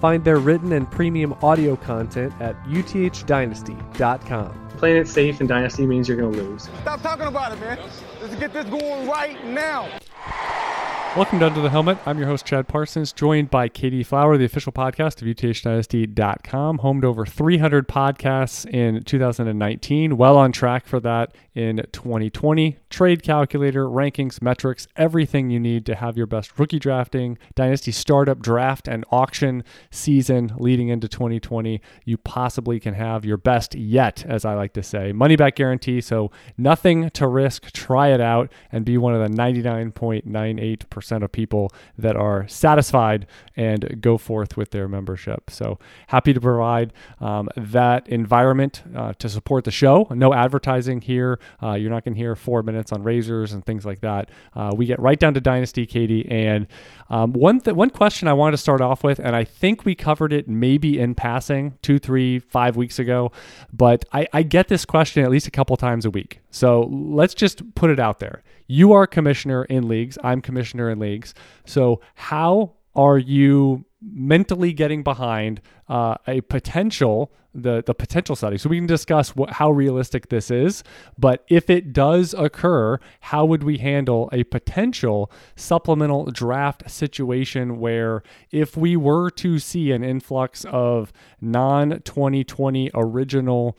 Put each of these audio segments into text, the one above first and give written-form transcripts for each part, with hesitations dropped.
Find their written and premium audio content at UTHDynasty.com. Playing it safe in Dynasty means you're going to lose. Stop talking about it, man. Let's get this going right now. Welcome to Under the Helmet. I'm your host, Chad Parsons, joined by Katie Flower, the official podcast of UTHDynasty.com, home to over 300 podcasts in 2019, well on track for that in 2020. Trade calculator, rankings, metrics, everything you need to have your best rookie drafting, dynasty startup draft, and auction season leading into 2020. You possibly can have your best yet, as I like to say. Money back guarantee, so nothing to risk. Try it out and be one of the 99.98% of people that are satisfied and go forth with their membership. So happy to provide that environment to support the show. No advertising here. You're not going to hear 4 minutes on razors and things like that. We get right down to Dynasty, Katie. And one question I wanted to start off with, and I think we covered it maybe in passing 2, 3, 5 weeks ago, but I get this question at least a couple times a week. So let's just put it out there. You are commissioner in leagues. I'm commissioner in leagues. So how are you mentally getting behind the potential study? So we can discuss how realistic this is, but if it does occur, how would we handle a potential supplemental draft situation where if we were to see an influx of non-2020 original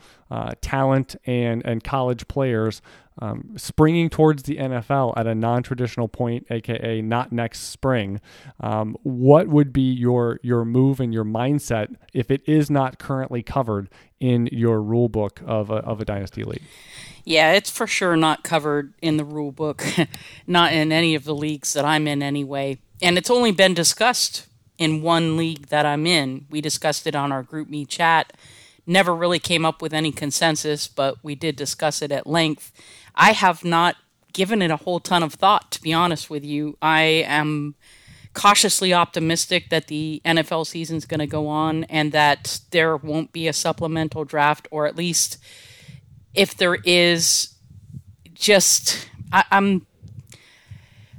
talent and college players springing towards the NFL at a non-traditional point, aka not next spring, what would be your move and your mindset if it is not currently covered in your rule book of a dynasty league? Yeah, it's for sure not covered in the rule book, not in any of the leagues that I'm in anyway. And it's only been discussed in one league that I'm in. We discussed it on our group me chat. Never really came up with any consensus, but we did discuss it at length. I have not given it a whole ton of thought, to be honest with you. I am cautiously optimistic that the NFL season's going to go on and that there won't be a supplemental draft, or at least if there is, just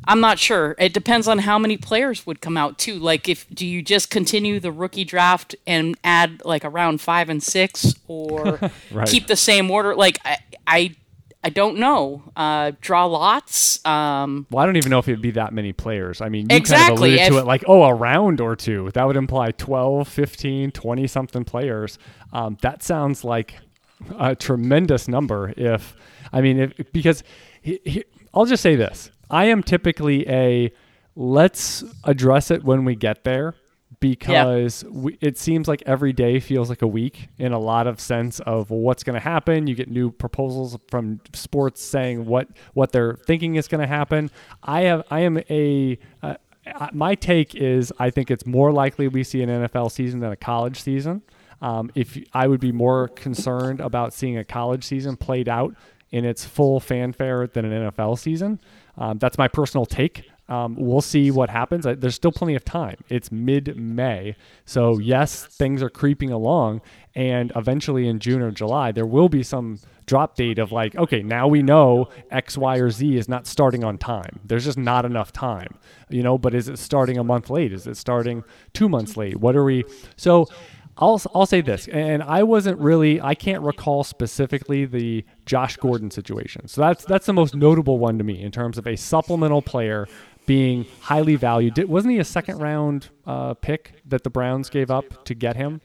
I'm not sure. It depends on how many players would come out too. Like, do you just continue the rookie draft and add like around 5 and 6, or right, keep the same order? Like, I don't know. Draw lots. Well, I don't even know if it'd be that many players. I mean, you kind of alluded to it like, a round or two. That would imply 12, 15, 20-something players. That sounds like a tremendous number. I'll just say this. I am typically let's address it when we get there, because it seems like every day feels like a week in a lot of sense of what's going to happen. You get new proposals from sports saying what they're thinking is going to happen. My take is I think it's more likely we see an NFL season than a college season. If I would be more concerned about seeing a college season played out in its full fanfare than an NFL season. That's my personal take. We'll see what happens. There's still plenty of time. It's mid-May. So yes, things are creeping along, and eventually in June or July, there will be some drop date of like, okay, now we know X, Y, or Z is not starting on time. There's just not enough time, but is it starting a month late? Is it starting 2 months late? What are we? So I'll say this, and I can't recall specifically the Josh Gordon situation. So that's the most notable one to me in terms of a supplemental player being highly valued. Wasn't he a second-round pick that the Browns gave up to get him?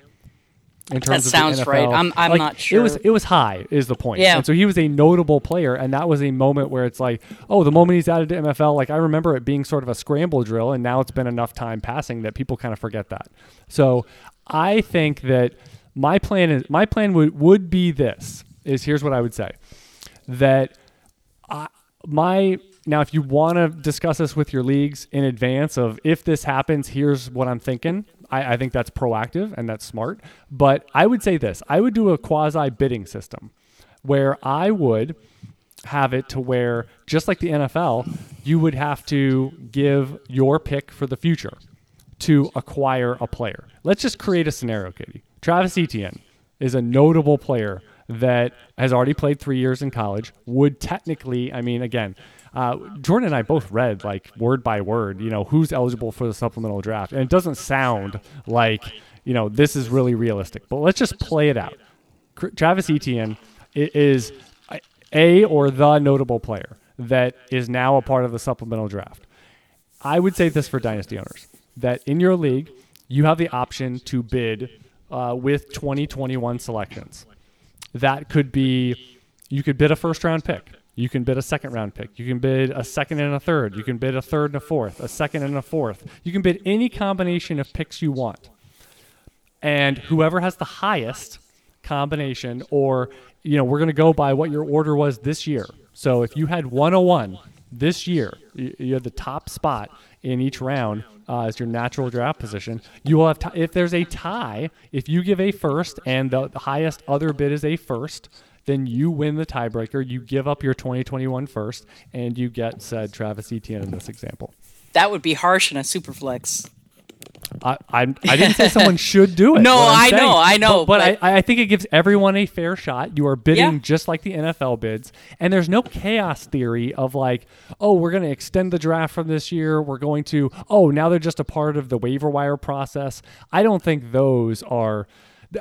In terms that sounds of the NFL, right. I'm like, not sure. It was high is the point. Yeah. And so he was a notable player, and that was a moment where it's like, the moment he's added to NFL, like I remember it being sort of a scramble drill, and now it's been enough time passing that people kind of forget that. So I think that my plan would be this, is here's what I would say, that now if you want to discuss this with your leagues in advance of if this happens, here's what I'm thinking. I think that's proactive and that's smart. But I would say this. I would do a quasi-bidding system where I would have it to where, just like the NFL, you would have to give your pick for the future to acquire a player. Let's just create a scenario, Katie. Travis Etienne is a notable player that has already played 3 years in college, would technically, I mean, again, Jordan and I both read, like, word by word, you know, who's eligible for the supplemental draft. And it doesn't sound like, you know, this is really realistic. But let's just play it out. Travis Etienne is a or the notable player that is now a part of the supplemental draft. I would say this for dynasty owners, that in your league, you have the option to bid with 2021 selections. That could be, you could bid a first-round pick. You can bid a second-round pick. You can bid a second and a third. You can bid a third and a fourth, a second and a fourth. You can bid any combination of picks you want. And whoever has the highest combination, or, you know, we're going to go by what your order was this year. So if you had 101 this year, you had the top spot in each round as your natural draft position. You will have, if there's a tie, if you give a first and the highest other bid is a first, then you win the tiebreaker. You give up your 2021 first, and you get said Travis Etienne in this example. That would be harsh in a super flex. I didn't say someone should do it. No, I know. But I think it gives everyone a fair shot. You are bidding just like the NFL bids. And there's no chaos theory of like, oh, we're going to extend the draft from this year. We're going to, oh, now they're just a part of the waiver wire process. I don't think those are,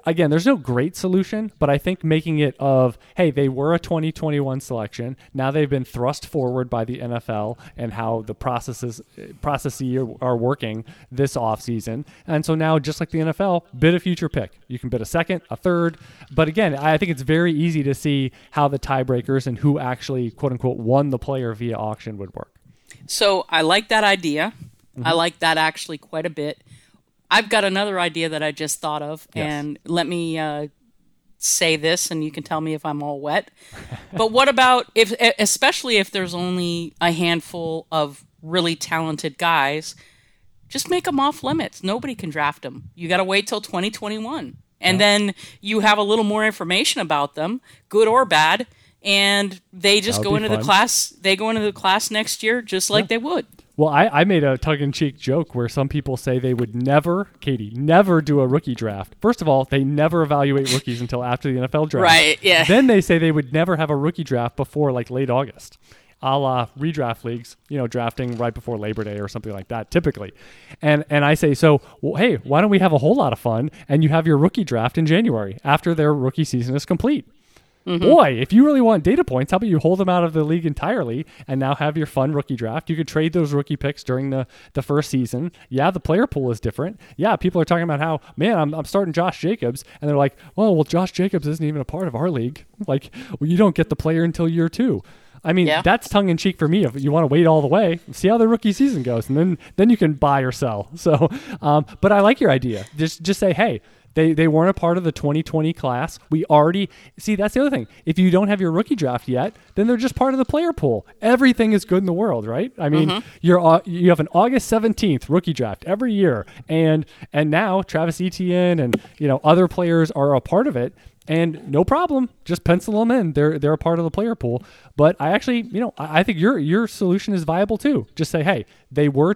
again, there's no great solution. But I think making it of, hey, they were a 2021 selection. Now they've been thrust forward by the NFL and how the processes are working this offseason. And so now, just like the NFL, bid a future pick. You can bid a second, a third. But again, I think it's very easy to see how the tiebreakers and who actually, quote unquote, won the player via auction would work. So I like that idea. Mm-hmm. I like that actually quite a bit. I've got another idea that I just thought of, and let me say this, and you can tell me if I'm all wet. But what about, if, especially if there's only a handful of really talented guys, just make them off limits. Nobody can draft them. You got to wait till 2021, and then you have a little more information about them, good or bad, and they just go into the class. They go into the class next year just like they would. Well, I made a tongue-in-cheek joke where some people say they would never, Katie, never do a rookie draft. First of all, they never evaluate rookies until after the NFL draft. Right, yeah. Then they say they would never have a rookie draft before, like, late August, a la redraft leagues, you know, drafting right before Labor Day or something like that, typically. And I say, so, well, hey, why don't we have a whole lot of fun and you have your rookie draft in January after their rookie season is complete? Mm-hmm. Boy, if you really want data points, how about you hold them out of the league entirely and now have your fun rookie draft? You could trade those rookie picks during the first season. Yeah, the player pool is different. Yeah, people are talking about how, man, I'm starting Josh Jacobs. And they're like, well, Josh Jacobs isn't even a part of our league. Like, well, you don't get the player until year two. I mean, that's tongue-in-cheek for me. If you want to wait all the way, see how the rookie season goes, and then you can buy or sell. So, but I like your idea. Just say, hey, They weren't a part of the 2020 class. We already see, that's the other thing. If you don't have your rookie draft yet, then they're just part of the player pool. Everything is good in the world, right? I mean, you have an August 17th rookie draft every year, and now Travis Etienne and, you know, other players are a part of it, and no problem. Just pencil them in. They're a part of the player pool. But I actually, you know, I think your solution is viable too. Just say, hey, they were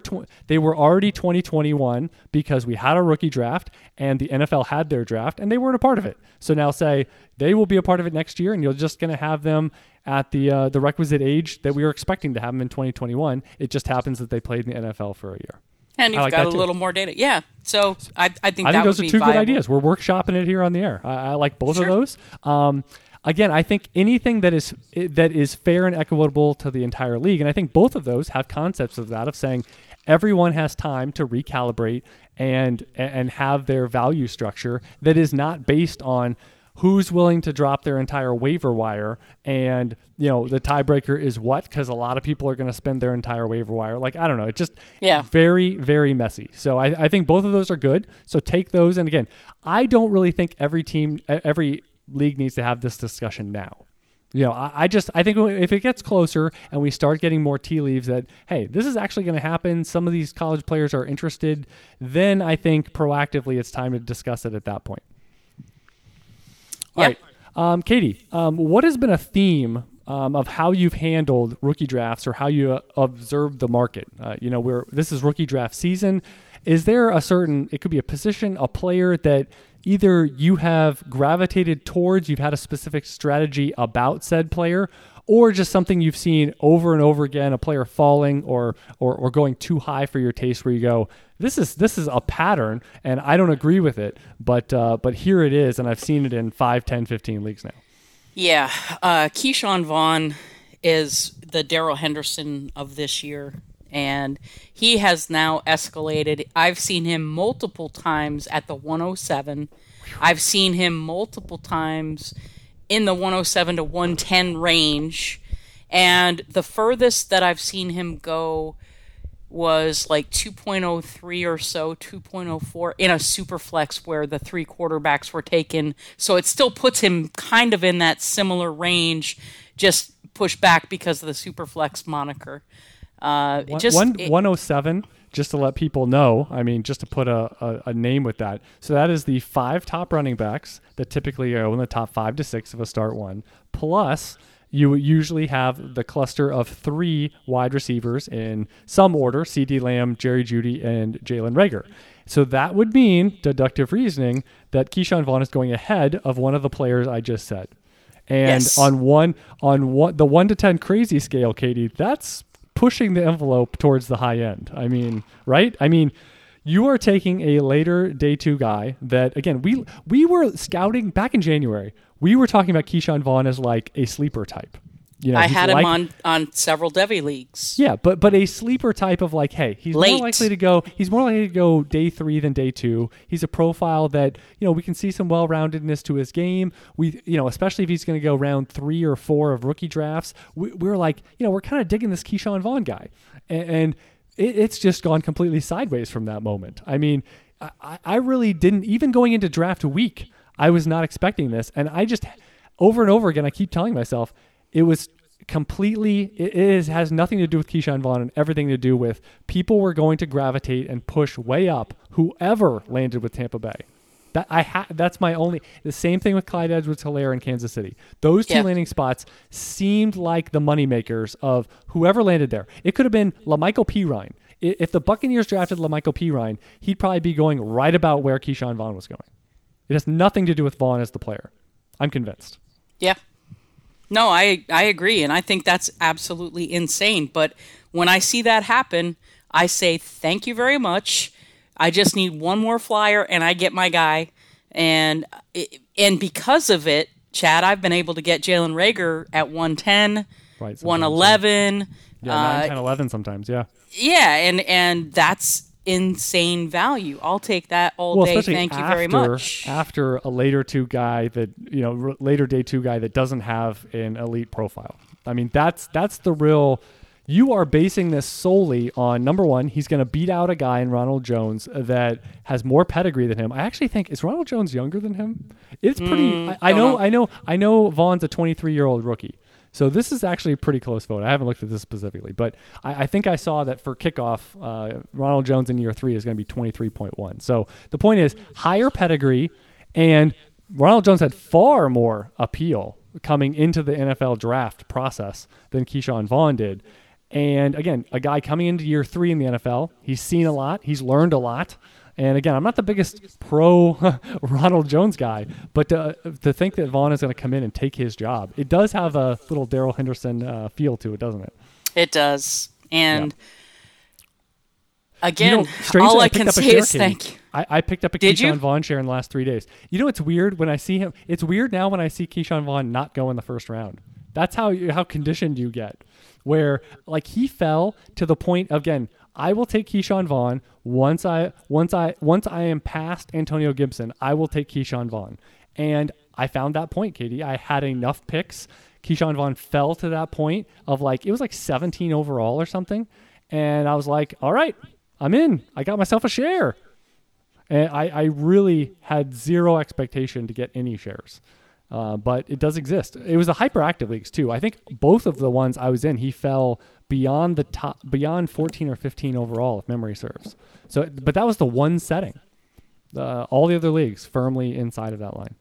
already 2021 because we had a rookie draft and the NFL had their draft and they weren't a part of it. So now say they will be a part of it next year, and you're just going to have them at the requisite age that we were expecting to have them in 2021. It just happens that they played in the NFL for a year. And you've got a little more data. Yeah. So I think those are two good ideas. We're workshopping it here on the air. I like both of those. Again, I think anything that is fair and equitable to the entire league, and I think both of those have concepts of that, of saying everyone has time to recalibrate and have their value structure that is not based on who's willing to drop their entire waiver wire, and, you know, the tiebreaker is what, because a lot of people are going to spend their entire waiver wire. Like, I don't know. It's just very, very messy. So I think both of those are good. So take those. And again, I don't really think every league needs to have this discussion now. You know, I think if it gets closer and we start getting more tea leaves that, hey, this is actually going to happen, some of these college players are interested, then I think proactively it's time to discuss it at that point. All right. Katie, what has been a theme of how you've handled rookie drafts or how you observed the market? This is rookie draft season. Is there a certain, it could be a position, a player that either you have gravitated towards, you've had a specific strategy about said player, or just something you've seen over and over again, a player falling or going too high for your taste where you go, this is a pattern and I don't agree with it, but here it is, and I've seen it in 5, 10, 15 leagues now. Yeah. Ke'Shawn Vaughn is the Daryl Henderson of this year, and he has now escalated. I've seen him multiple times at the 107. I've seen him multiple times in the 107 to 110 range. And the furthest that I've seen him go was like 2.03 or so, 2.04 in a super flex where the three quarterbacks were taken. So it still puts him kind of in that similar range, just pushed back because of the super flex moniker. 107, just to let people know, I mean, just to put a name with that. So that is the 5 top running backs that typically are in the top 5 to 6 of a start one. Plus, you usually have the cluster of 3 wide receivers in some order, CD Lamb, Jerry Jeudy, and Jalen Reagor. So that would mean, deductive reasoning, that Ke'Shawn Vaughn is going ahead of one of the players I just said. And yes. on the 1 to 10 crazy scale, Katie, that's pushing the envelope towards the high end. I mean, right? I mean, you are taking a later day 2 guy that, again, we were scouting back in January. We were talking about Ke'Shawn Vaughn as like a sleeper type. You know, I had him on several Devy leagues. Yeah, but a sleeper type of like, hey, he's more likely to go day 3 than day 2. He's a profile that, you know, we can see some well-roundedness to his game. We, you know, especially if he's going to go round 3 or 4 of rookie drafts, we're like, you know, we're kind of digging this Ke'Shawn Vaughn guy, and it's just gone completely sideways from that moment. I mean, I really didn't, even going into draft week, I was not expecting this, and I just over and over again I keep telling myself, it was completely, has nothing to do with Ke'Shawn Vaughn and everything to do with people were going to gravitate and push way up whoever landed with Tampa Bay. That's my only, the same thing with Clyde Edwards-Hilaire in Kansas City. Those two landing spots seemed like the moneymakers of whoever landed there. It could have been LeMichael P. Ryan. If the Buccaneers drafted LeMichael P. Ryan, he'd probably be going right about where Ke'Shawn Vaughn was going. It has nothing to do with Vaughn as the player. I'm convinced. Yeah. No, I agree, and I think that's absolutely insane. But when I see that happen, I say, thank you very much. I just need one more flyer, and I get my guy. And because of it, Chad, I've been able to get Jalen Reagor at 110, right, 111. Yeah, 9, 10, 11 sometimes, yeah. Yeah, and that's insane value. I'll take that all day. Thank you very much. After a later 2 guy that, you know, later day 2 guy that doesn't have an elite profile. I mean, that's the real. You are basing this solely on, number one, he's going to beat out a guy in Ronald Jones that has more pedigree than him. I actually think, is Ronald Jones younger than him? It's pretty. I know. Vaughn's a 23-year-old rookie. So this is actually a pretty close vote. I haven't looked at this specifically, but I think I saw that for kickoff, Ronald Jones in year 3 is going to be 23.1. So the point is higher pedigree, and Ronald Jones had far more appeal coming into the NFL draft process than Ke'Shawn Vaughn did. And again, a guy coming into year 3 in the NFL, he's seen a lot, he's learned a lot. And again, I'm not the biggest pro Ronald Jones guy, but to think that Vaughn is going to come in and take his job, it does have a little Daryl Henderson feel to it, doesn't it? It does. And again, all I can say is thank you. I picked up a Ke'Shawn Vaughn share in the last 3 days. You know, it's weird when I see him. It's weird now when I see Ke'Shawn Vaughn not go in the first round. That's how conditioned you get, where like he fell to the point of, again, I will take Ke'Shawn Vaughn once I am past Antonio Gibson. I will take Ke'Shawn Vaughn, and I found that point, Katie. I had enough picks. Ke'Shawn Vaughn fell to that point of like it was like 17 overall or something, and I was like, all right, I'm in. I got myself a share, and I really had zero expectation to get any shares. But it does exist. It was the hyperactive leagues too. I think both of the ones I was in, he fell beyond the top, beyond 14 or 15 overall, if memory serves. So, but that was the one setting. All the other leagues firmly inside of that line.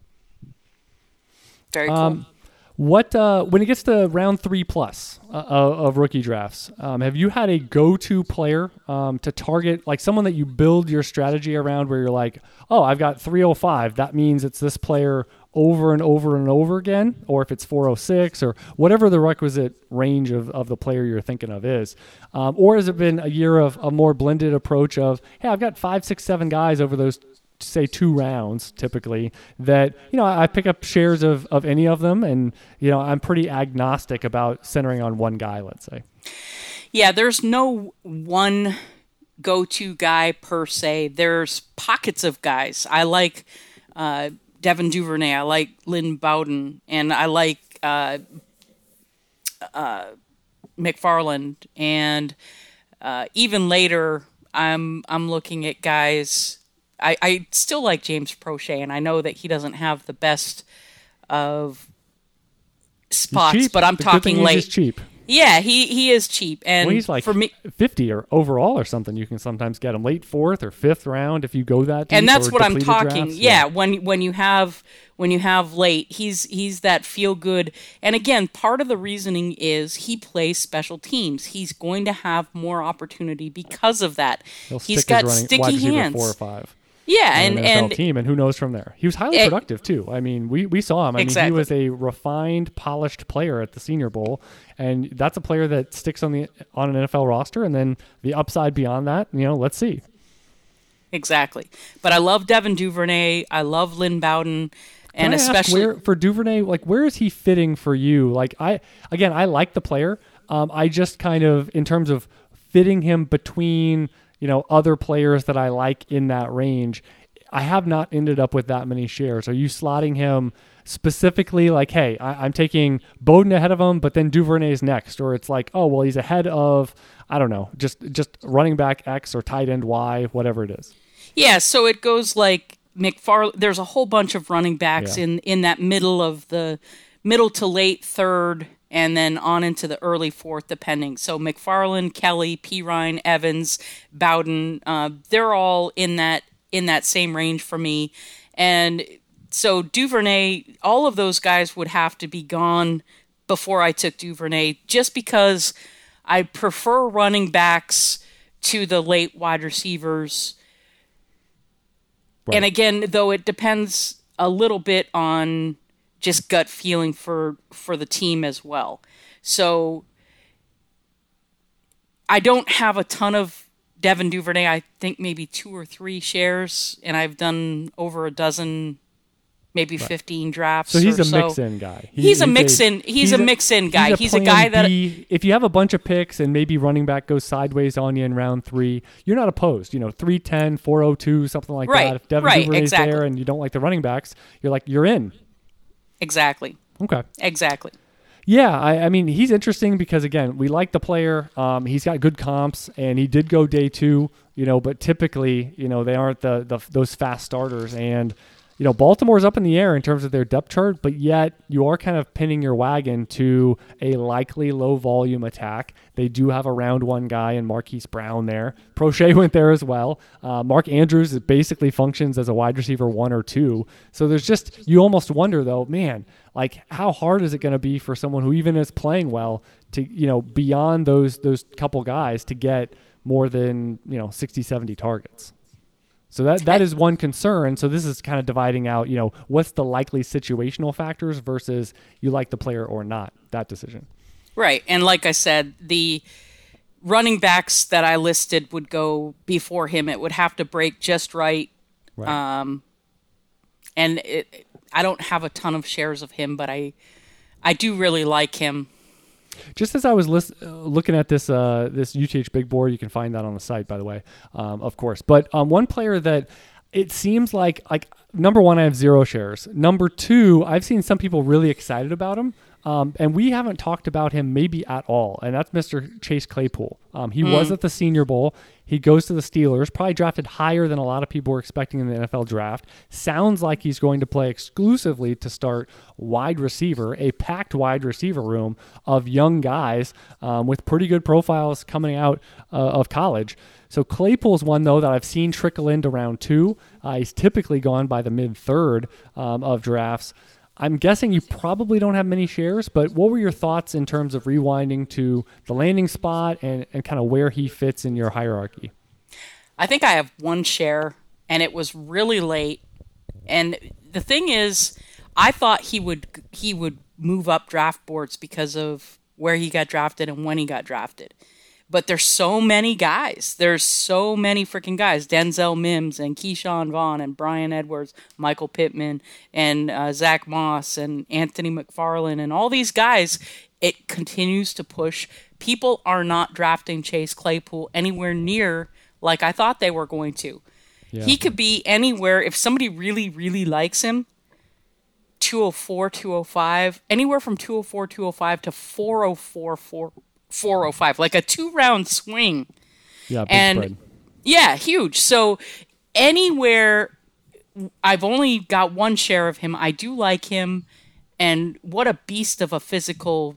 Very cool. When it gets to round 3 plus of rookie drafts, have you had a go-to player to target, like someone that you build your strategy around where you're like, oh, I've got 305. That means it's this player over and over and over again, or if it's 406 or whatever the requisite range of the player you're thinking of is. Or has it been a year of a more blended approach of, hey, I've got 5, 6, 7 guys over those, say, 2 rounds typically that, you know, I pick up shares of any of them. And, you know, I'm pretty agnostic about centering on one guy, let's say. Yeah, there's no one go-to guy per se. There's pockets of guys. I like Devin Duvernay. I like Lynn Bowden, and I like McFarland. And even later, I'm looking at guys. I still like James Proche, and I know that he doesn't have the best of spots, but I'm talking like cheap. Yeah, he is cheap, and well, he's like for me, 50 or overall or something. You can sometimes get him late 4th or 5th round if you go that deep. And that's what I'm talking. Drafts. Yeah, when you have late, he's that feel good. And again, part of the reasoning is he plays special teams. He's going to have more opportunity because of that. He's got sticky hands. 4 or 5. Yeah, and team, and who knows from there. He was highly productive too. I mean, we saw him. I mean, he was a refined, polished player at the Senior Bowl, and that's a player that sticks on an NFL roster. And then the upside beyond that, you know, let's see. Exactly. But I love Devin Duvernay. I love Lynn Bowden. And especially for Duvernay, like, where is he fitting for you? Like, I like the player. I just kind of, in terms of fitting him between, you know, other players that I like in that range, I have not ended up with that many shares. Are you slotting him specifically like, hey, I'm taking Bowden ahead of him, but then Duvernay's next? Or it's like, oh, well, he's ahead of, I don't know, just running back X or tight end Y, whatever it is. Yeah, so it goes like McFarland. There's a whole bunch of running backs in that middle to late 3rd, and then on into the early 4th, depending. So McFarland, Kelly, P. Ryan, Evans, Bowden, they're all in that same range for me. And so Duvernay, all of those guys would have to be gone before I took Duvernay, just because I prefer running backs to the late wide receivers. Right. And again, though, it depends a little bit on just gut feeling for the team as well. So I don't have a ton of Devin Duvernay. I think maybe 2 or 3 shares, and I've done over a dozen, maybe 15 drafts. So he's a mix-in guy. He's a mix-in guy. He's a guy that if you have a bunch of picks and maybe running back goes sideways on you in round 3, you're not opposed. You know, 310, 402, something like that. If Devin Duvernay's there and you don't like the running backs, you're like, you're in. Exactly. Okay. Exactly. Yeah, I mean, he's interesting because, again, we like the player. He's got good comps, and he did go day 2, you know, but typically, you know, they aren't those fast starters. And, you know, Baltimore's up in the air in terms of their depth chart, but yet you are kind of pinning your wagon to a likely low-volume attack. They do have a round 1 guy in Marquise Brown there. Proche went there as well. Mark Andrews basically functions as a wide receiver 1 or 2. So there's just, you almost wonder, though, man, like, how hard is it going to be for someone who even is playing well to, you know, beyond those couple guys to get more than, you know, 60, 70 targets? So that is one concern. So this is kind of dividing out, you know, what's the likely situational factors versus you like the player or not, that decision. Right. And like I said, the running backs that I listed would go before him. It would have to break just right. And I don't have a ton of shares of him, but I do really like him. Just as I was looking at this this UTH big board, you can find that on the site, by the way, of course. But one player that it seems like number 1, I have 0 shares. Number 2, I've seen some people really excited about him. And we haven't talked about him maybe at all, and that's Mr. Chase Claypool. He was at the Senior Bowl. He goes to the Steelers, probably drafted higher than a lot of people were expecting in the NFL draft. Sounds like he's going to play exclusively to start wide receiver, a packed wide receiver room of young guys with pretty good profiles coming out of college. So Claypool's one, though, that I've seen trickle into round two. He's typically gone by the mid-third of drafts. I'm guessing you probably don't have many shares, but what were your thoughts in terms of rewinding to the landing spot and kind of where he fits in your hierarchy? I think I have one share, and it was really late. And the thing is, I thought he would move up draft boards because of where he got drafted and when he got drafted. But there's so many guys. There's so many freaking guys. Denzel Mims and Ke'Shawn Vaughn and Bryan Edwards, Michael Pittman and Zach Moss and Anthony McFarland and all these guys. It continues to push. People are not drafting Chase Claypool anywhere near like I thought they were going to. Yeah. He could be anywhere, if somebody really, really likes him, 204, 205, anywhere from 204, 205 to 404, 405, like a 2-round swing. Yeah, big and spread. Yeah, huge. So anywhere, I've only got one share of him. I do like him, and what a beast of a physical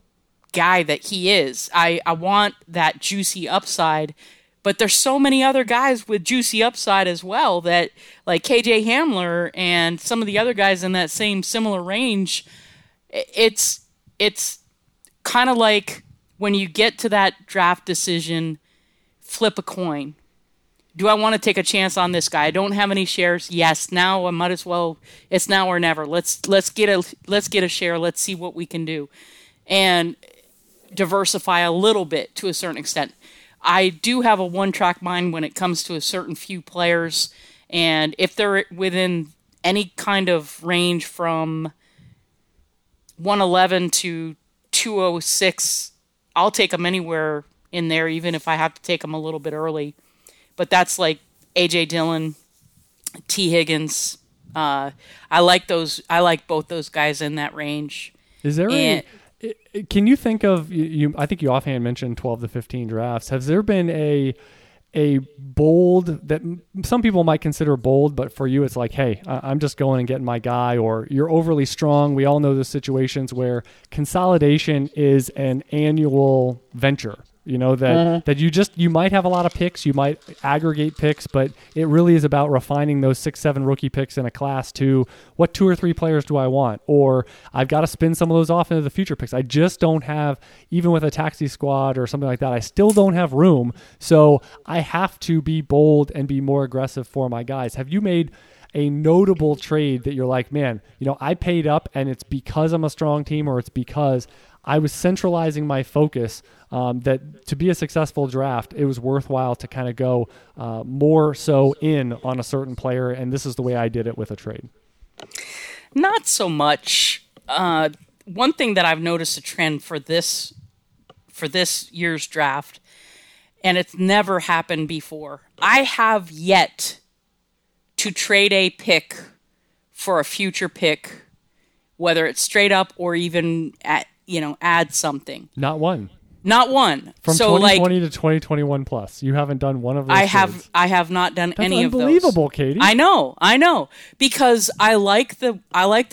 guy that he is. I want that juicy upside, but there's so many other guys with juicy upside as well that, like K.J. Hamler and some of the other guys in that same similar range, it's kind of like, when you get to that draft decision, flip a coin. Do I want to take a chance on this guy? I don't have any shares. Yes, now I might as well. It's now or never. Let's get a share. Let's see what we can do, and diversify a little bit to a certain extent. I do have a one-track mind when it comes to a certain few players, and if they're within any kind of range from 111 to 206. I'll take them anywhere in there, even if I have to take them a little bit early. But that's like AJ Dillon, T. Higgins. I like those. I like both those guys in that range. Is there any? Can you think of you? I think you offhand mentioned 12 to 15 drafts. Has there been a bold that some people might consider bold, but for you it's like, hey, I'm just going and getting my guy, or you're overly strong. We all know those situations where consolidation is an annual venture, you know, that you might have a lot of picks, you might aggregate picks, but it really is about refining those 6-7 rookie picks in a class to what 2 or 3 players do I want, or I've got to spin some of those off into the future picks. I just don't have, even with a taxi squad or something like that, I still don't have room. So I have to be bold and be more aggressive for my guys. Have you made a notable trade that you're like, man, you know, I paid up and it's because I'm a strong team, or it's because I was centralizing my focus, that to be a successful draft, it was worthwhile to kind of go more so in on a certain player, and this is the way I did it with a trade? Not so much. One thing that I've noticed a trend for this year's draft, and it's never happened before, I have yet to trade a pick for a future pick, whether it's straight up or even add something. Not one. From so 2020 to 2021 plus, you haven't done one of those. I have not done That's any of those. Unbelievable, Katie. I know. Because I like the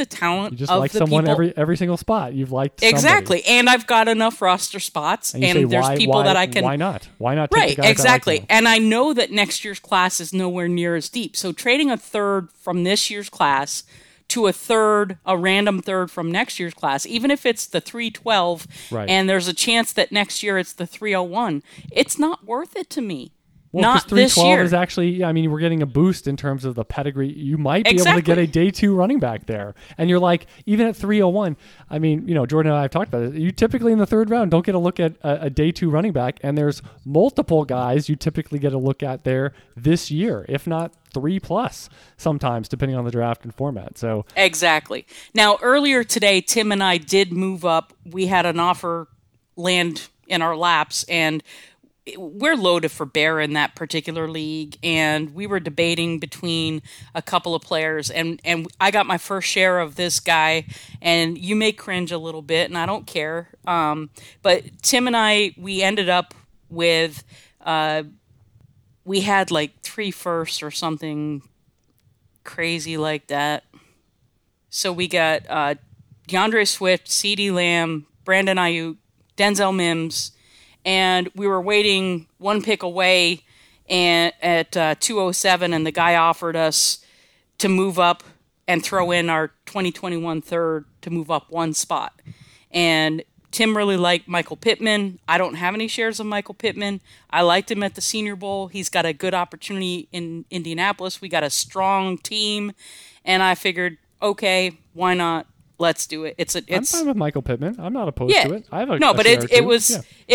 talent. You just of like the someone people. Every single spot. You've liked somebody. Exactly. And I've got enough roster spots, and say, there's people that I can. Why not? Why not? Take right. The guys exactly. I like, and I know that next year's class is nowhere near as deep. So trading a third from this year's class to a random third from next year's class, even if it's the 312, right, and there's a chance that next year it's the 301, it's not worth it to me. Well, not this year. 312 is actually, I mean, we're getting a boost in terms of the pedigree. You might be able to get a day 2 running back there. And you're like, even at 301, I mean, you know, Jordan and I have talked about it. You typically in the third round don't get a look at a day 2 running back. And there's multiple guys you typically get a look at there this year, if not 3+ sometimes, depending on the draft and format. So exactly. Now, earlier today, Tim and I did move up. We had an offer land in our laps, and we're loaded for bear in that particular league, and we were debating between a couple of players, and I got my first share of this guy, and you may cringe a little bit, and I don't care. But Tim and I, we ended up with we had like 3 firsts or something crazy like that. So we got DeAndre Swift, CD Lamb, Brandon Ayuk, Denzel Mims, and we were waiting one pick away and at 207, and the guy offered us to move up and throw in our 2021 third to move up 1 spot. And Tim really liked Michael Pittman. I don't have any shares of Michael Pittman. I liked him at the Senior Bowl. He's got a good opportunity in Indianapolis. We got a strong team, and I figured, okay, why not? Let's do it. I'm fine with Michael Pittman. I'm not opposed to it. I have it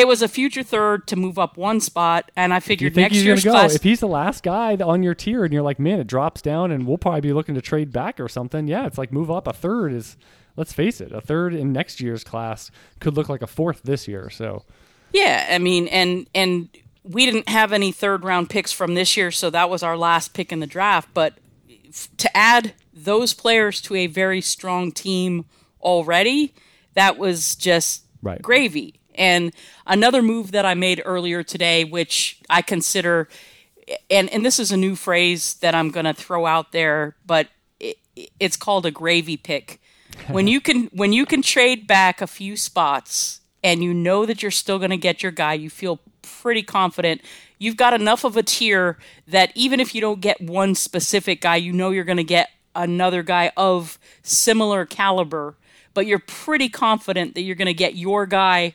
was a future third to move up 1 spot, and I figured next year's class. If he's the last guy on your tier, and you're like, man, it drops down, and we'll probably be looking to trade back or something. Yeah, it's like move up a third is. Let's face it, a third in next year's class could look like a fourth this year. So, yeah, I mean, and we didn't have any third round picks from this year, so that was our last pick in the draft. But to add those players to a very strong team already, that was just gravy. And another move that I made earlier today, which I consider, and this is a new phrase that I'm going to throw out there, but it's called a gravy pick. When you can trade back a few spots and you know that you're still going to get your guy, you feel pretty confident. You've got enough of a tier that even if you don't get one specific guy, you know you're going to get another guy of similar caliber, but you're pretty confident that you're going to get your guy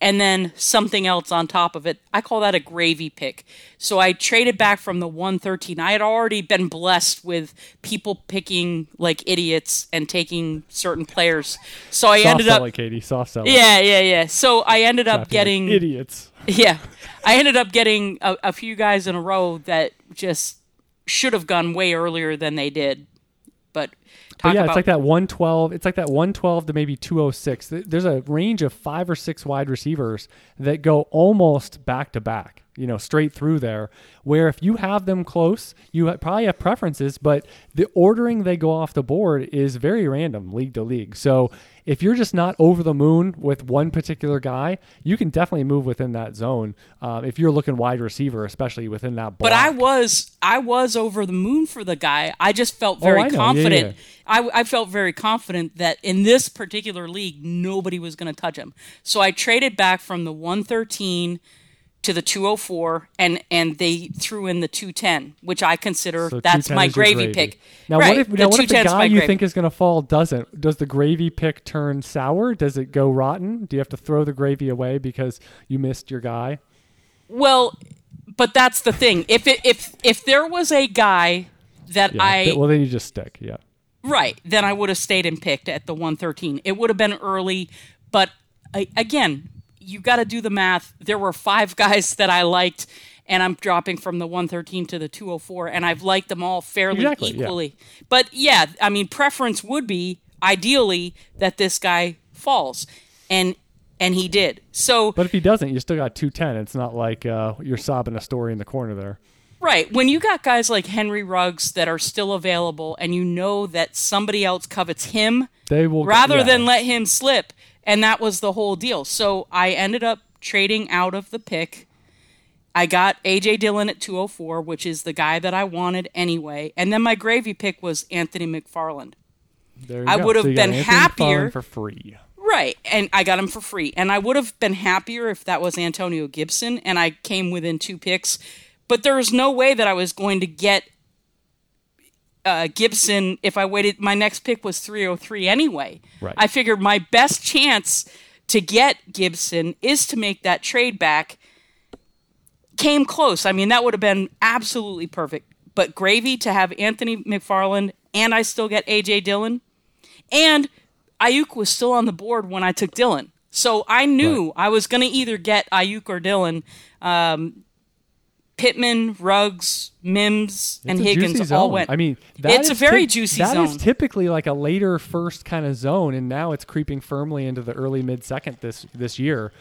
and then something else on top of it. I call that a gravy pick. So I traded back from the 113. I had already been blessed with people picking like idiots and taking certain players. So I ended up... Soft selling. Yeah. So I ended up getting... Idiots. Yeah. I ended up getting a few guys in a row that just should have gone way earlier than they did. But it's like that 112. It's like that 112 to maybe 206. There's a range of 5 or 6 wide receivers that go almost back to back, straight through there, where if you have them close, you probably have preferences, but the ordering they go off the board is very random league to league. So if you're just not over the moon with one particular guy, you can definitely move within that zone. If you're looking wide receiver, especially within that block. But I was over the moon for the guy. I just felt very confident. Yeah. I felt very confident that in this particular league, nobody was going to touch him. So I traded back from the 113 to the 204, and they threw in the 210, which I consider that's my gravy pick. Now, what if the guy you think is going to fall doesn't? Does the gravy pick turn sour? Does it go rotten? Do you have to throw the gravy away because you missed your guy? Well, but that's the thing. If there was a guy that then you just stick. Yeah. Right. Then I would have stayed and picked at the 113. It would have been early, but again, you got to do the math. There were 5 guys that I liked, and I'm dropping from the 113 to the 204, and I've liked them all fairly equally. Yeah. But yeah, I mean, preference would be ideally that this guy falls, and he did. So, but if he doesn't, you still got 210. It's not like you're sobbing a story in the corner there. Right. When you got guys like Henry Ruggs that are still available, and you know that somebody else covets him, they will rather than let him slip. And that was the whole deal. So I ended up trading out of the pick. I got AJ Dillon at 204, which is the guy that I wanted anyway. And then my gravy pick was Anthony McFarland. I would have been happier for free. Right. And I got him for free. And I would have been happier if that was Antonio Gibson. And I came within 2 picks. But there was no way that I was going to get Gibson if I waited. My next pick was 303 anyway. Right. I figured my best chance to get Gibson is to make that trade back. Came close. I mean, that would have been absolutely perfect. But gravy to have Anthony McFarland, and I still get A.J. Dillon. And Ayuk was still on the board when I took Dillon. So I knew I was going to either get Ayuk or Dillon. Pittman, Ruggs, Mims, and Higgins all went. I mean, it's a very juicy zone. That is typically like a later first kind of zone, and now it's creeping firmly into the early mid-second this year,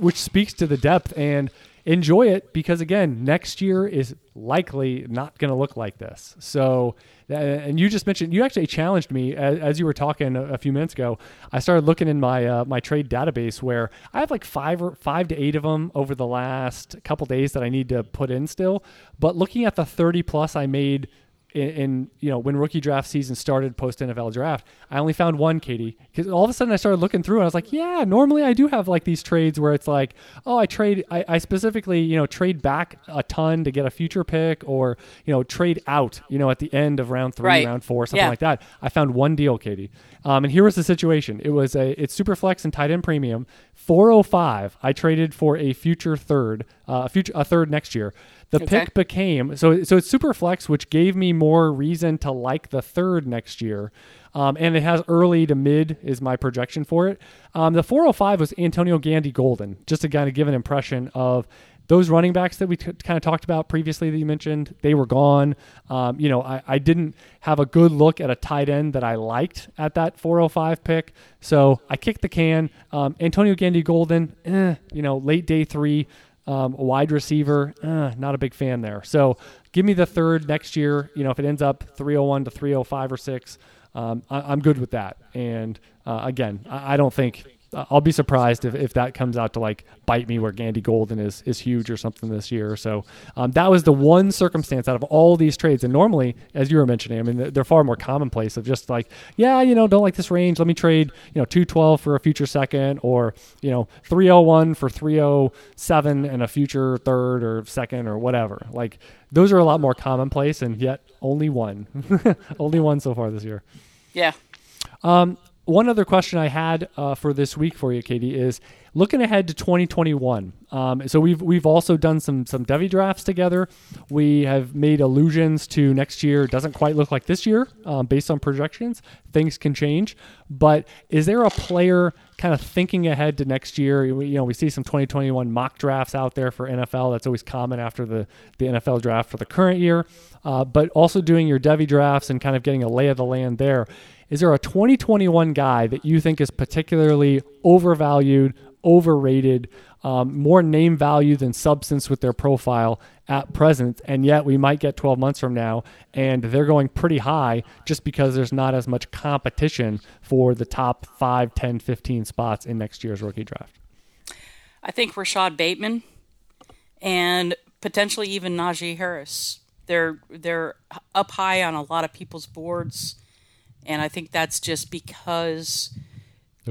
which speaks to the depth. And enjoy it, because again, next year is likely not going to look like this. So, and you just mentioned, you actually challenged me as you were talking a few minutes ago. I started looking in my my trade database, where I have like five to eight of them over the last couple days that I need to put in still. But looking at the 30 plus I made in, you know, when rookie draft season started post NFL draft, I only found one, Katie, because all of a sudden I started looking through and I was like, yeah, normally I do have like these trades where it's like, oh, I specifically, you know, trade back a ton to get a future pick, or, you know, trade out, you know, at the end of round three, right, round four, something like that. I found one deal, Katie. And here was the situation. It was it's Superflex and tight end premium 405. I traded for a future third, a third next year. The pick became, so it's super flex, which gave me more reason to like the third next year. And it has early to mid is my projection for it. The 405 was Antonio Gandy-Golden, just to kind of give an impression of those running backs that we kind of talked about previously that you mentioned. They were gone. You know, I didn't have a good look at a tight end that I liked at that 405 pick. So I kicked the can. Antonio Gandy-Golden, you know, late day three. A wide receiver, not a big fan there. So give me the third next year. You know, if it ends up 301 to 305 or 6, I'm good with that. And again, I don't think I'll be surprised if that comes out to like bite me, where Gandy-Golden is huge or something this year. So that was the one circumstance out of all these trades. And normally, as you were mentioning, I mean, they're far more commonplace of just like, yeah, you know, don't like this range. Let me trade, you know, 212 for a future second, or, you know, 301 for 307 and a future third or second or whatever. Like, those are a lot more commonplace, and yet only one, only one so far this year. Yeah. One other question I had for this week for you, Katie, is looking ahead to 2021. So we've also done some Devy drafts together. We have made allusions to next year doesn't quite look like this year, based on projections. Things can change, but is there a player kind of thinking ahead to next year? You know, we see some 2021 mock drafts out there for NFL. That's always common after the NFL draft for the current year, but also doing your Devy drafts and kind of getting a lay of the land there. Is there a 2021 guy that you think is particularly overvalued, overrated, more name value than substance with their profile at present, and yet we might get 12 months from now and they're going pretty high just because there's not as much competition for the top 5, 10, 15 spots in next year's rookie draft? I think Rashad Bateman and potentially even Najee Harris. They're up high on a lot of people's boards, and I think that's just because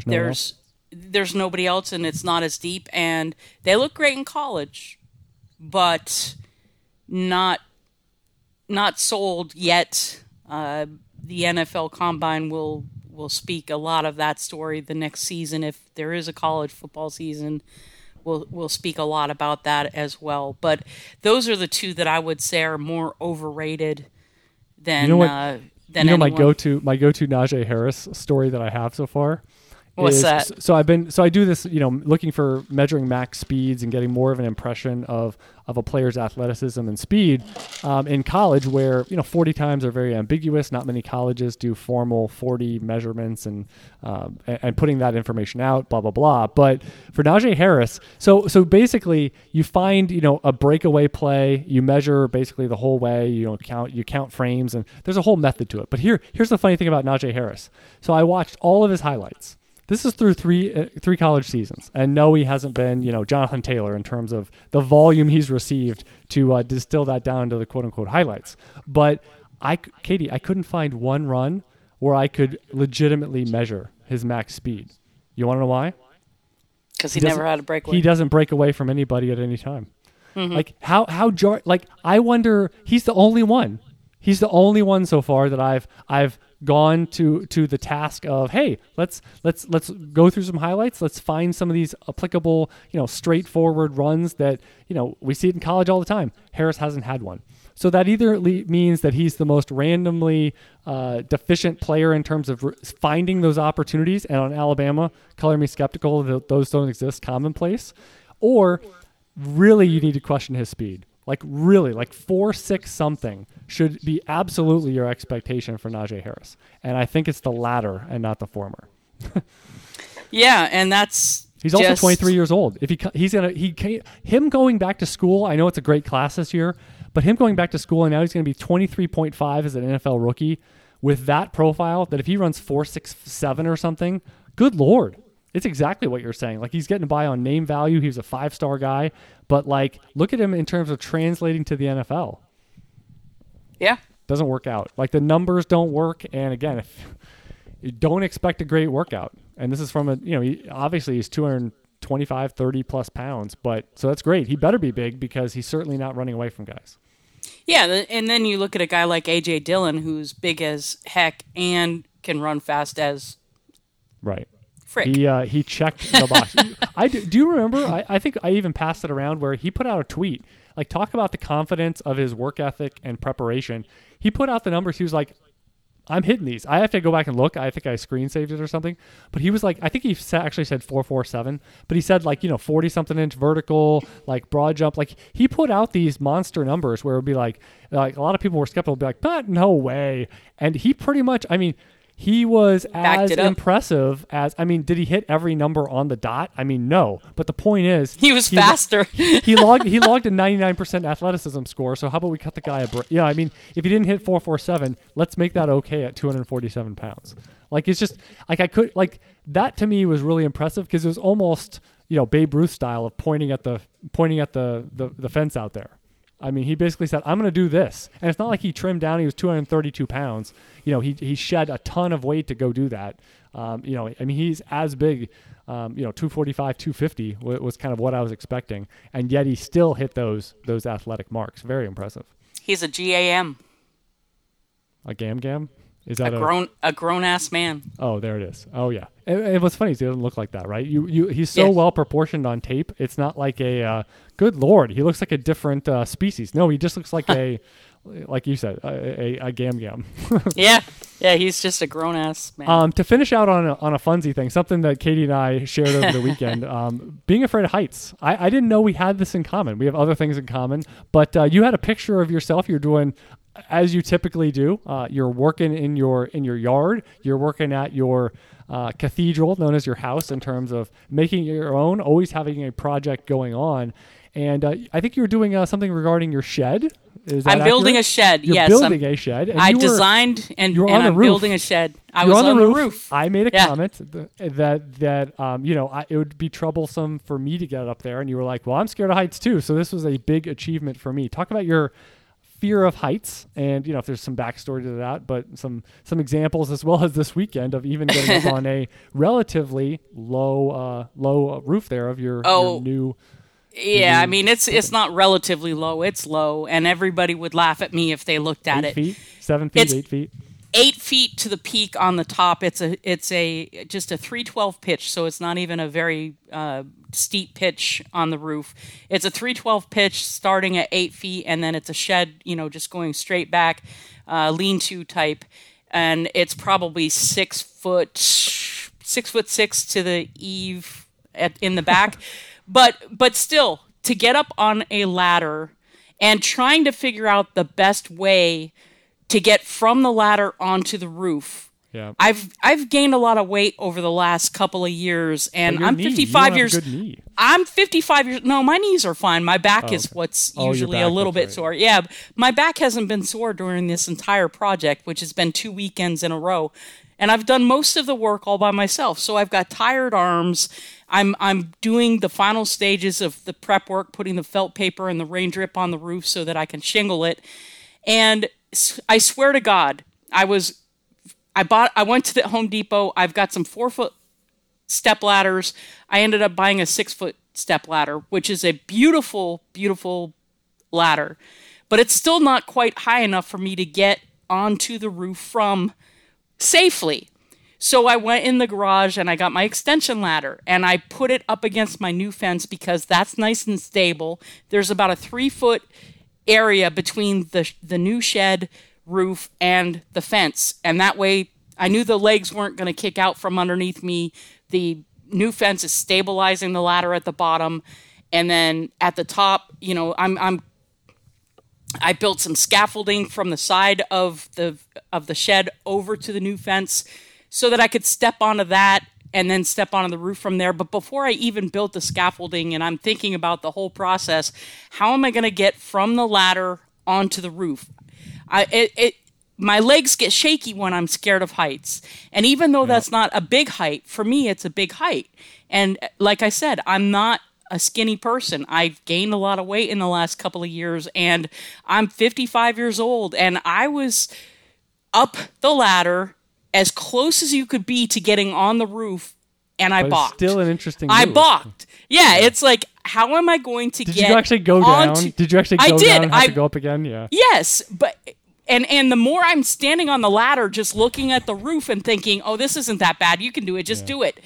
there's nobody else, and it's not as deep. And they look great in college, but not sold yet. The NFL Combine will speak a lot of that story the next season. If there is a college football season, we'll speak a lot about that as well. But those are the two that I would say are more overrated than, you know, my go-to Najee Harris story that I have so far. What's that? So I do this, you know, looking for measuring max speeds and getting more of an impression of a player's athleticism and speed in college, where, you know, 40 times are very ambiguous. Not many colleges do formal 40 measurements and putting that information out, blah, blah, blah. But for Najee Harris, so basically you find, you know, a breakaway play, you measure basically the whole way, you know, count frames, and there's a whole method to it. But here's the funny thing about Najee Harris. So I watched all of his highlights. This is through three college seasons, and no, he hasn't been, you know, Jonathan Taylor in terms of the volume he's received to distill that down to the quote unquote highlights. But Katie, I couldn't find one run where I could legitimately measure his max speed. You want to know why? Because he never had a breakaway. He doesn't break away from anybody at any time. Mm-hmm. Like how I wonder. He's the only one. He's the only one so far that I've gone to the task of, hey, let's go through some highlights. Let's find some of these applicable, you know, straightforward runs that, you know, we see it in college all the time. Harris hasn't had one. So that either means that he's the most randomly deficient player in terms of finding those opportunities, and on Alabama, color me skeptical that those don't exist, commonplace, or really you need to question his speed. Like really, like 4.6 something should be absolutely your expectation for Najee Harris, and I think it's the latter and not the former. Yeah, and that's He's also 23 years old. If him going back to school, I know it's a great class this year, but him going back to school and now he's going to be 23.5 as an NFL rookie with that profile that if he runs 4.67 or something, good Lord. It's exactly what you're saying. Like, he's getting by on name value. He was a 5-star guy, but like, look at him in terms of translating to the NFL. Yeah. Doesn't work out. Like, the numbers don't work. And again, if you don't expect a great workout. And this is from obviously he's 225, 30 plus pounds, but so that's great. He better be big because he's certainly not running away from guys. Yeah. And then you look at a guy like AJ Dillon, who's big as heck and can run fast as right. Frick. He checked the box. Do you remember? I think I even passed it around where he put out a tweet. Like, talk about the confidence of his work ethic and preparation. He put out the numbers. He was like, I'm hitting these. I have to go back and look. I think I screen saved it or something. But he was like, I think he actually said 4.47, but he said 40 something inch vertical, broad jump. Like, he put out these monster numbers where it would be like a lot of people were skeptical, be like, but no way. And he pretty much, he was as impressive as, did he hit every number on the dot? No. But the point is, he was faster. he logged a 99% athleticism score. So how about we cut the guy a break? Yeah, if he didn't hit 4.47, let's make that okay at 247 pounds. Like, it's just like that to me was really impressive because it was almost Babe Ruth style of pointing at the fence out there. He basically said, I'm going to do this. And it's not like he trimmed down. He was 232 pounds. He shed a ton of weight to go do that. He's as big, 245, 250 was kind of what I was expecting. And yet he still hit those athletic marks. Very impressive. He's a GAM. A gam? Is that a grown-ass man. Oh, there it is. Oh, yeah. And what's funny is he doesn't look like that, right? He's so well proportioned on tape. It's not like a, good Lord, he looks like a different species. No, he just looks like like you said, a gam. Yeah. Yeah, he's just a grown-ass man. To finish out on a funsy thing, something that Katie and I shared over the weekend, being afraid of heights. I didn't know we had this in common. We have other things in common. But you had a picture of yourself. You're doing... as you typically do, you're working in your yard. You're working at your cathedral, known as your house, in terms of making your own, always having a project going on. And I think you were doing something regarding your shed. Is that accurate? Building a shed. You're building a shed. And I designed and I'm building a shed. I was on the roof. I made a comment that it would be troublesome for me to get up there, and you were like, "Well, I'm scared of heights too." So this was a big achievement for me. Talk about your fear of heights, and if there's some backstory to that, but some examples as well as this weekend of even getting up on a relatively low roof there of your new. Yeah, new it's not relatively low; it's low, and everybody would laugh at me if they looked at it. 7 feet, it's 8 feet. 8 feet to the peak on the top. It's just a 312 pitch, so it's not even a very steep pitch on the roof. It's a 312 pitch starting at 8 feet, and then it's a shed, just going straight back, lean-to type, and it's probably 6 foot 6 to the eave in the back. but still, to get up on a ladder and trying to figure out the best way to get from the ladder onto the roof. Yeah. I've gained a lot of weight over the last couple of years, and I'm 55 years. Good knee. I'm 55 years. No, my knees are fine. My back is what's usually a little bit sore. Yeah, my back hasn't been sore during this entire project, which has been 2 weekends in a row, and I've done most of the work all by myself. So I've got tired arms. I'm doing the final stages of the prep work, putting the felt paper and the rain drip on the roof so that I can shingle it, and I swear to God, I went to the Home Depot. I've got some 4-foot step ladders. I ended up buying a 6-foot step ladder, which is a beautiful, beautiful ladder, but it's still not quite high enough for me to get onto the roof from safely. So I went in the garage and I got my extension ladder and I put it up against my new fence because that's nice and stable. There's about a 3-foot area between the new shed roof and the fence, and that way I knew the legs weren't going to kick out from underneath me. The new fence is stabilizing the ladder at the bottom, and then at the top, I built some scaffolding from the side of the shed over to the new fence so that I could step onto that and then step onto the roof from there. But before I even built the scaffolding and I'm thinking about the whole process, how am I going to get from the ladder onto the roof? My legs get shaky when I'm scared of heights. And even though that's not a big height, for me, it's a big height. And like I said, I'm not a skinny person. I've gained a lot of weight in the last couple of years, and I'm 55 years old, and I was up the ladder as close as you could be to getting on the roof, and I balked. Still an interesting move. I balked. Yeah, it's like, how am I going to get... Did you actually go down? Did you actually go down and have to go up again? Yeah. Yes, but... And the more I'm standing on the ladder just looking at the roof and thinking, oh, this isn't that bad. You can do it. Just do it.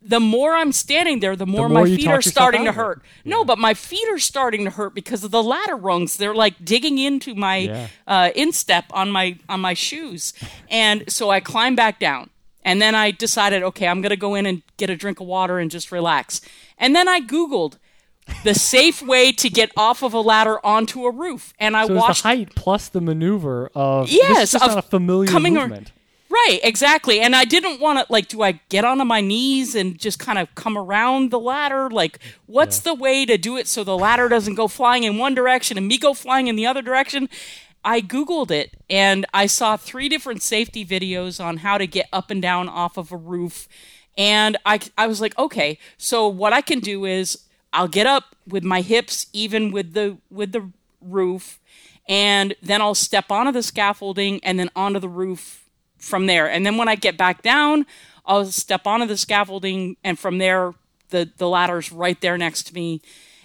The more I'm standing there, the more my feet are starting to hurt. Yeah. No, but my feet are starting to hurt because of the ladder rungs. They're like digging into my instep on my shoes. And so I climb back down. And then I decided, okay, I'm going to go in and get a drink of water and just relax. And then I Googled the safe way to get off of a ladder onto a roof. And I watched the height plus the maneuver of this is not a familiar movement. Right, exactly. And I didn't want to, do I get onto my knees and just kind of come around the ladder? What's the way to do it so the ladder doesn't go flying in one direction and me go flying in the other direction? I Googled it, and I saw 3 different safety videos on how to get up and down off of a roof. And I was like, okay, so what I can do is I'll get up with my hips even with the roof, and then I'll step onto the scaffolding and then onto the roof from there. And then when I get back down, I'll step onto the scaffolding, and from there the ladder's right there next to me.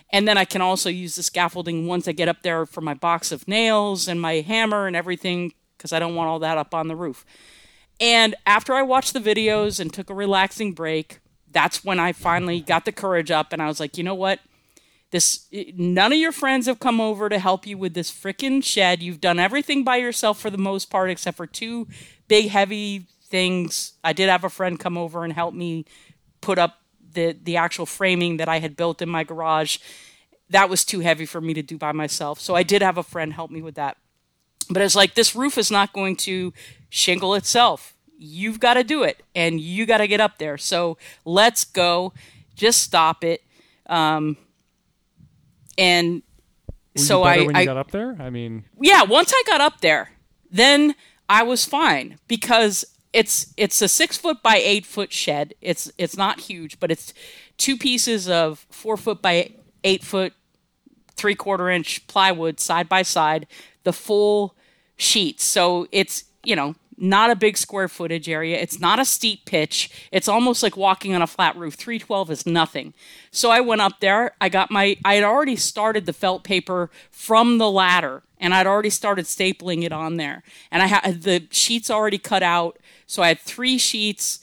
And then I can also use the scaffolding once I get up there for my box of nails and my hammer and everything, because I don't want all that up on the roof. And after I watched the videos and took a relaxing break, that's when I finally got the courage up, and I was like, you know what? None of your friends have come over to help you with this frickin' shed. You've done everything by yourself for the most part, except for 2 big, heavy things. I did have a friend come over and help me put up the actual framing that I had built in my garage. That was too heavy for me to do by myself, so I did have a friend help me with that. But it's like, this roof is not going to shingle itself. You've got to do it, and you got to get up there. So let's go. Just stop it. When you got up there? I mean, yeah. Once I got up there, then I was fine, because it's a 6-foot by 8-foot shed. It's not huge, but it's 2 pieces of 4-foot by 8-foot, 3/4-inch plywood side by side, the full sheet. So it's not a big square footage area. It's not a steep pitch. It's almost like walking on a flat roof. 312 is nothing. So I went up there. I had already started the felt paper from the ladder, and I'd already started stapling it on there. And I had the sheets already cut out. So I had 3 sheets.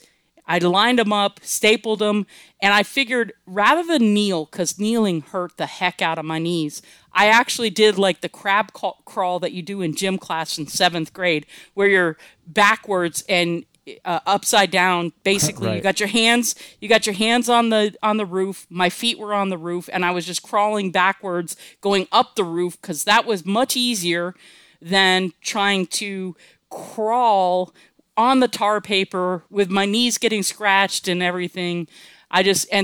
I lined them up, stapled them, and I figured rather than kneel, because kneeling hurt the heck out of my knees, I actually did the crab crawl that you do in gym class in 7th grade, where you're backwards and upside down. Basically, right. You got your hands on the roof. My feet were on the roof, and I was just crawling backwards, going up the roof, because that was much easier than trying to crawl on the tar paper with my knees getting scratched and everything.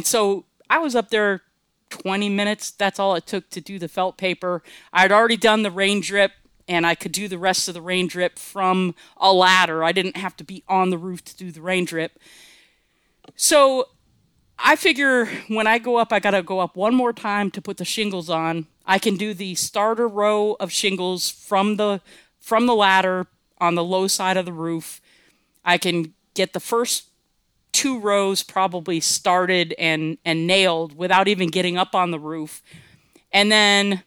So I was up there 20 minutes. That's all it took to do the felt paper. I had already done the rain drip, and I could do the rest of the rain drip from a ladder. I didn't have to be on the roof to do the rain drip. So I figure when I go up, I got to go up one more time to put the shingles on. I can do the starter row of shingles from the ladder on the low side of the roof. I can get the first 2 rows probably started and nailed without even getting up on the roof. And then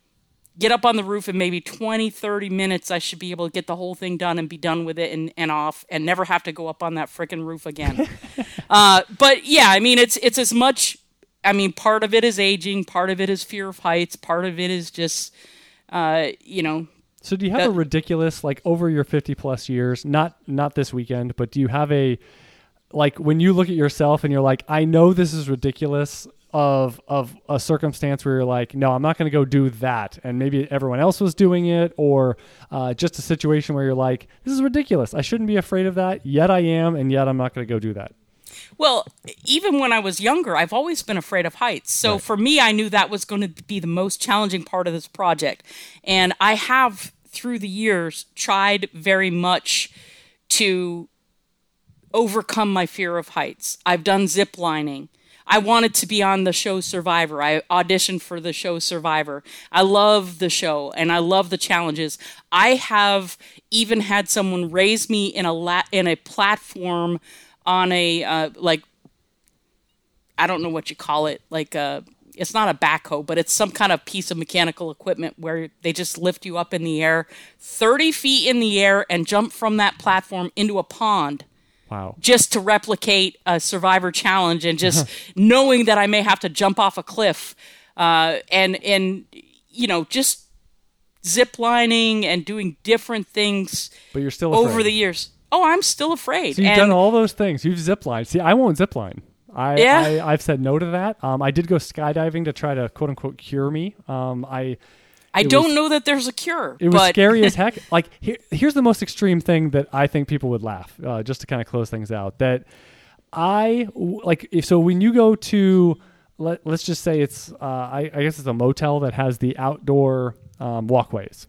get up on the roof in maybe 20, 30 minutes, I should be able to get the whole thing done and be done with it and off, and never have to go up on that frickin' roof again. But yeah, I mean, it's as much, I mean, part of it is aging, part of it is fear of heights, part of it is just, So do you have a ridiculous, over your 50 plus years, not this weekend, but do you have a, when you look at yourself and you're like, I know this is ridiculous of a circumstance where you're like, no, I'm not going to go do that. And maybe everyone else was doing it, or just a situation where you're like, this is ridiculous. I shouldn't be afraid of that. Yet I am. And yet I'm not going to go do that. Well, even when I was younger, I've always been afraid of heights. So for me, I knew that was going to be the most challenging part of this project. And I have, through the years, tried very much to overcome my fear of heights. I've done zip lining. I wanted to be on the show Survivor. I auditioned for the show Survivor. I love the show, and I love the challenges. I have even had someone raise me in a platform on a, like, I don't know what you call it. Like, it's not a backhoe, but it's some kind of piece of mechanical equipment where they just lift you up in the air, 30 feet in the air, and jump from that platform into a pond. Wow. Just to replicate a Survivor challenge, and just knowing that I may have to jump off a cliff, and you know, just zip lining and doing different things. But you're still afraid. Over the years. Oh, I'm still afraid. So you've done all those things. You've zip lined. See, I won't zip line. I've said no to that. I did go skydiving to try to quote unquote cure me. I don't know that there's a cure. It was scary as heck. Like, here's the most extreme thing that I think people would laugh, just to kind of close things out. That I like. So when you go to, let's just say it's, I guess it's a motel that has the outdoor walkways,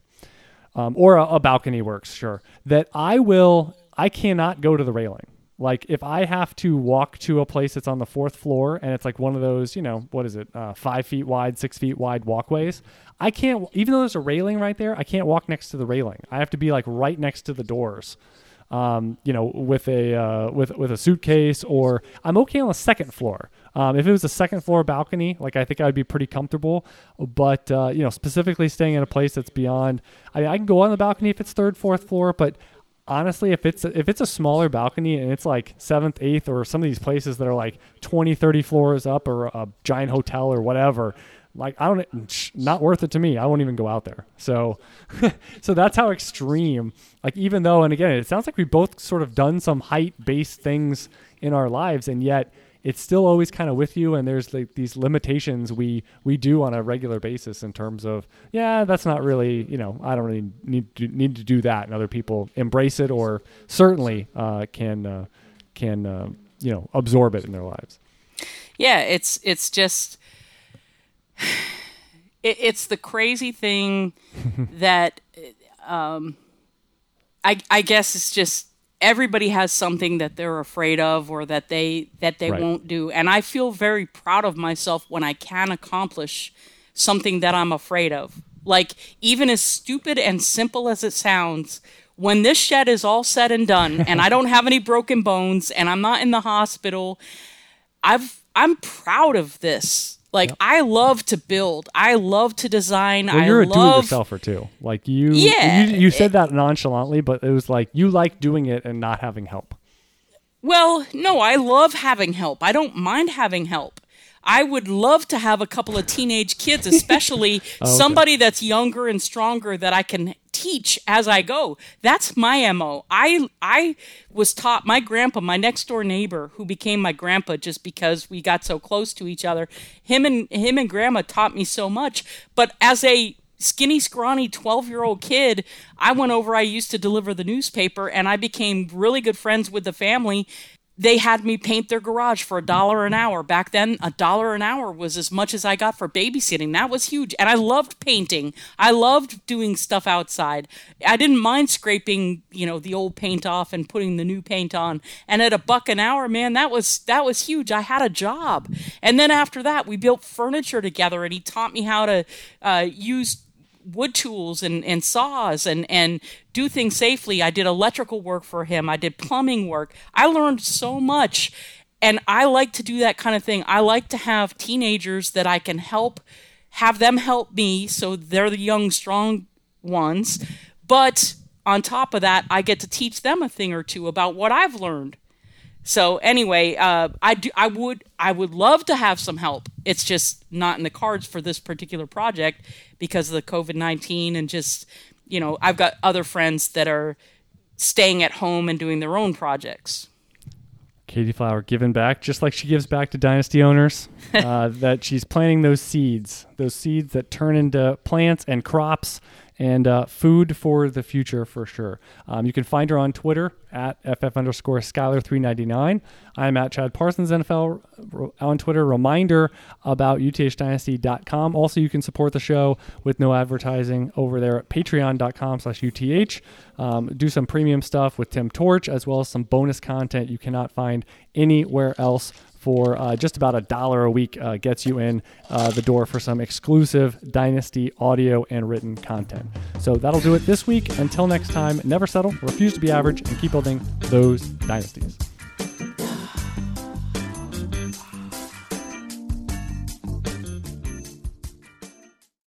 or a balcony works. Sure, that I cannot go to the railing. Like, if I have to walk to a place that's on the fourth floor and it's like one of those, you know, what is it, 5 feet wide, 6 feet wide walkways, I can't, even though there's a railing right there, I can't walk next to the railing. I have to be like right next to the doors, you know, with a suitcase, or I'm okay on the second floor. If it was a second floor balcony, like, I think I would be pretty comfortable, but, you know, specifically staying in a place that's beyond, I can go on the balcony if it's third, fourth floor, but honestly, if it's a smaller balcony and it's like 7th, 8th, or some of these places that are like 20, 30 floors up, or a giant hotel or whatever, like, I don't, not worth it to me. I won't even go out there. So that's how extreme, like, even though, and again, it sounds like we've both sort of done some height-based things in our lives, and yet it's still always kind of with you, and there's like these limitations we do on a regular basis in terms of, yeah, that's not really, you know, I don't really need to do that, and other people embrace it, or certainly can you know, absorb it in their lives. Yeah, it's just it's the crazy thing that I guess it's just. Everybody has something that they're afraid of, or that they right. won't do. And I feel very proud of myself when I can accomplish something that I'm afraid of. Like, even as stupid and simple as it sounds, when this shed is all said and done and I don't have any broken bones and I'm not in the hospital, I'm proud of this. Like, yep. I love to build. I love to design. Well, you're a do-it-yourselfer, too. Like, you said that nonchalantly, but it was like, you like doing it and not having help. Well, no, I love having help. I don't mind having help. I would love to have a couple of teenage kids, especially somebody that's younger and stronger that I can teach as I go. That's my MO. I was taught, my grandpa, my next door neighbor, who became my grandpa just because we got so close to each other. Him and grandma taught me so much. But as a skinny, scrawny 12-year-old kid, I went over, I used to deliver the newspaper, and I became really good friends with the family. They had me paint their garage for $1 an hour. Back then, $1 an hour was as much as I got for babysitting. That was huge. And I loved painting. I loved doing stuff outside. I didn't mind scraping, you know, the old paint off and putting the new paint on. And at $1 an hour, man, that was huge. I had a job. And then after that, we built furniture together, and he taught me how to use wood tools and saws and do things safely. I did electrical work for him. I did plumbing work. I learned so much, and I like to do that kind of thing. I like to have teenagers that I can help, have them help me, so they're the young, strong ones. But on top of that, I get to teach them a thing or two about what I've learned. So anyway, I would love to have some help. It's just not in the cards for this particular project because of the COVID-19, and just, you know, I've got other friends that are staying at home and doing their own projects. Katie Flower giving back, just like she gives back to Dynasty owners, that she's planting those seeds that turn into plants and crops and food for the future for sure. You can find her on Twitter at FF_Skyler399. I'm at Chad Parsons NFL on Twitter. Reminder about UTHDynasty.com. Also, you can support the show with no advertising over there at patreon.com/UTH. Do some premium stuff with Tim Torch, as well as some bonus content you cannot find anywhere else for just about $1 a week gets you in the door for some exclusive Dynasty audio and written content. So that'll do it this week. Until next time, never settle, refuse to be average, and keep building those dynasties.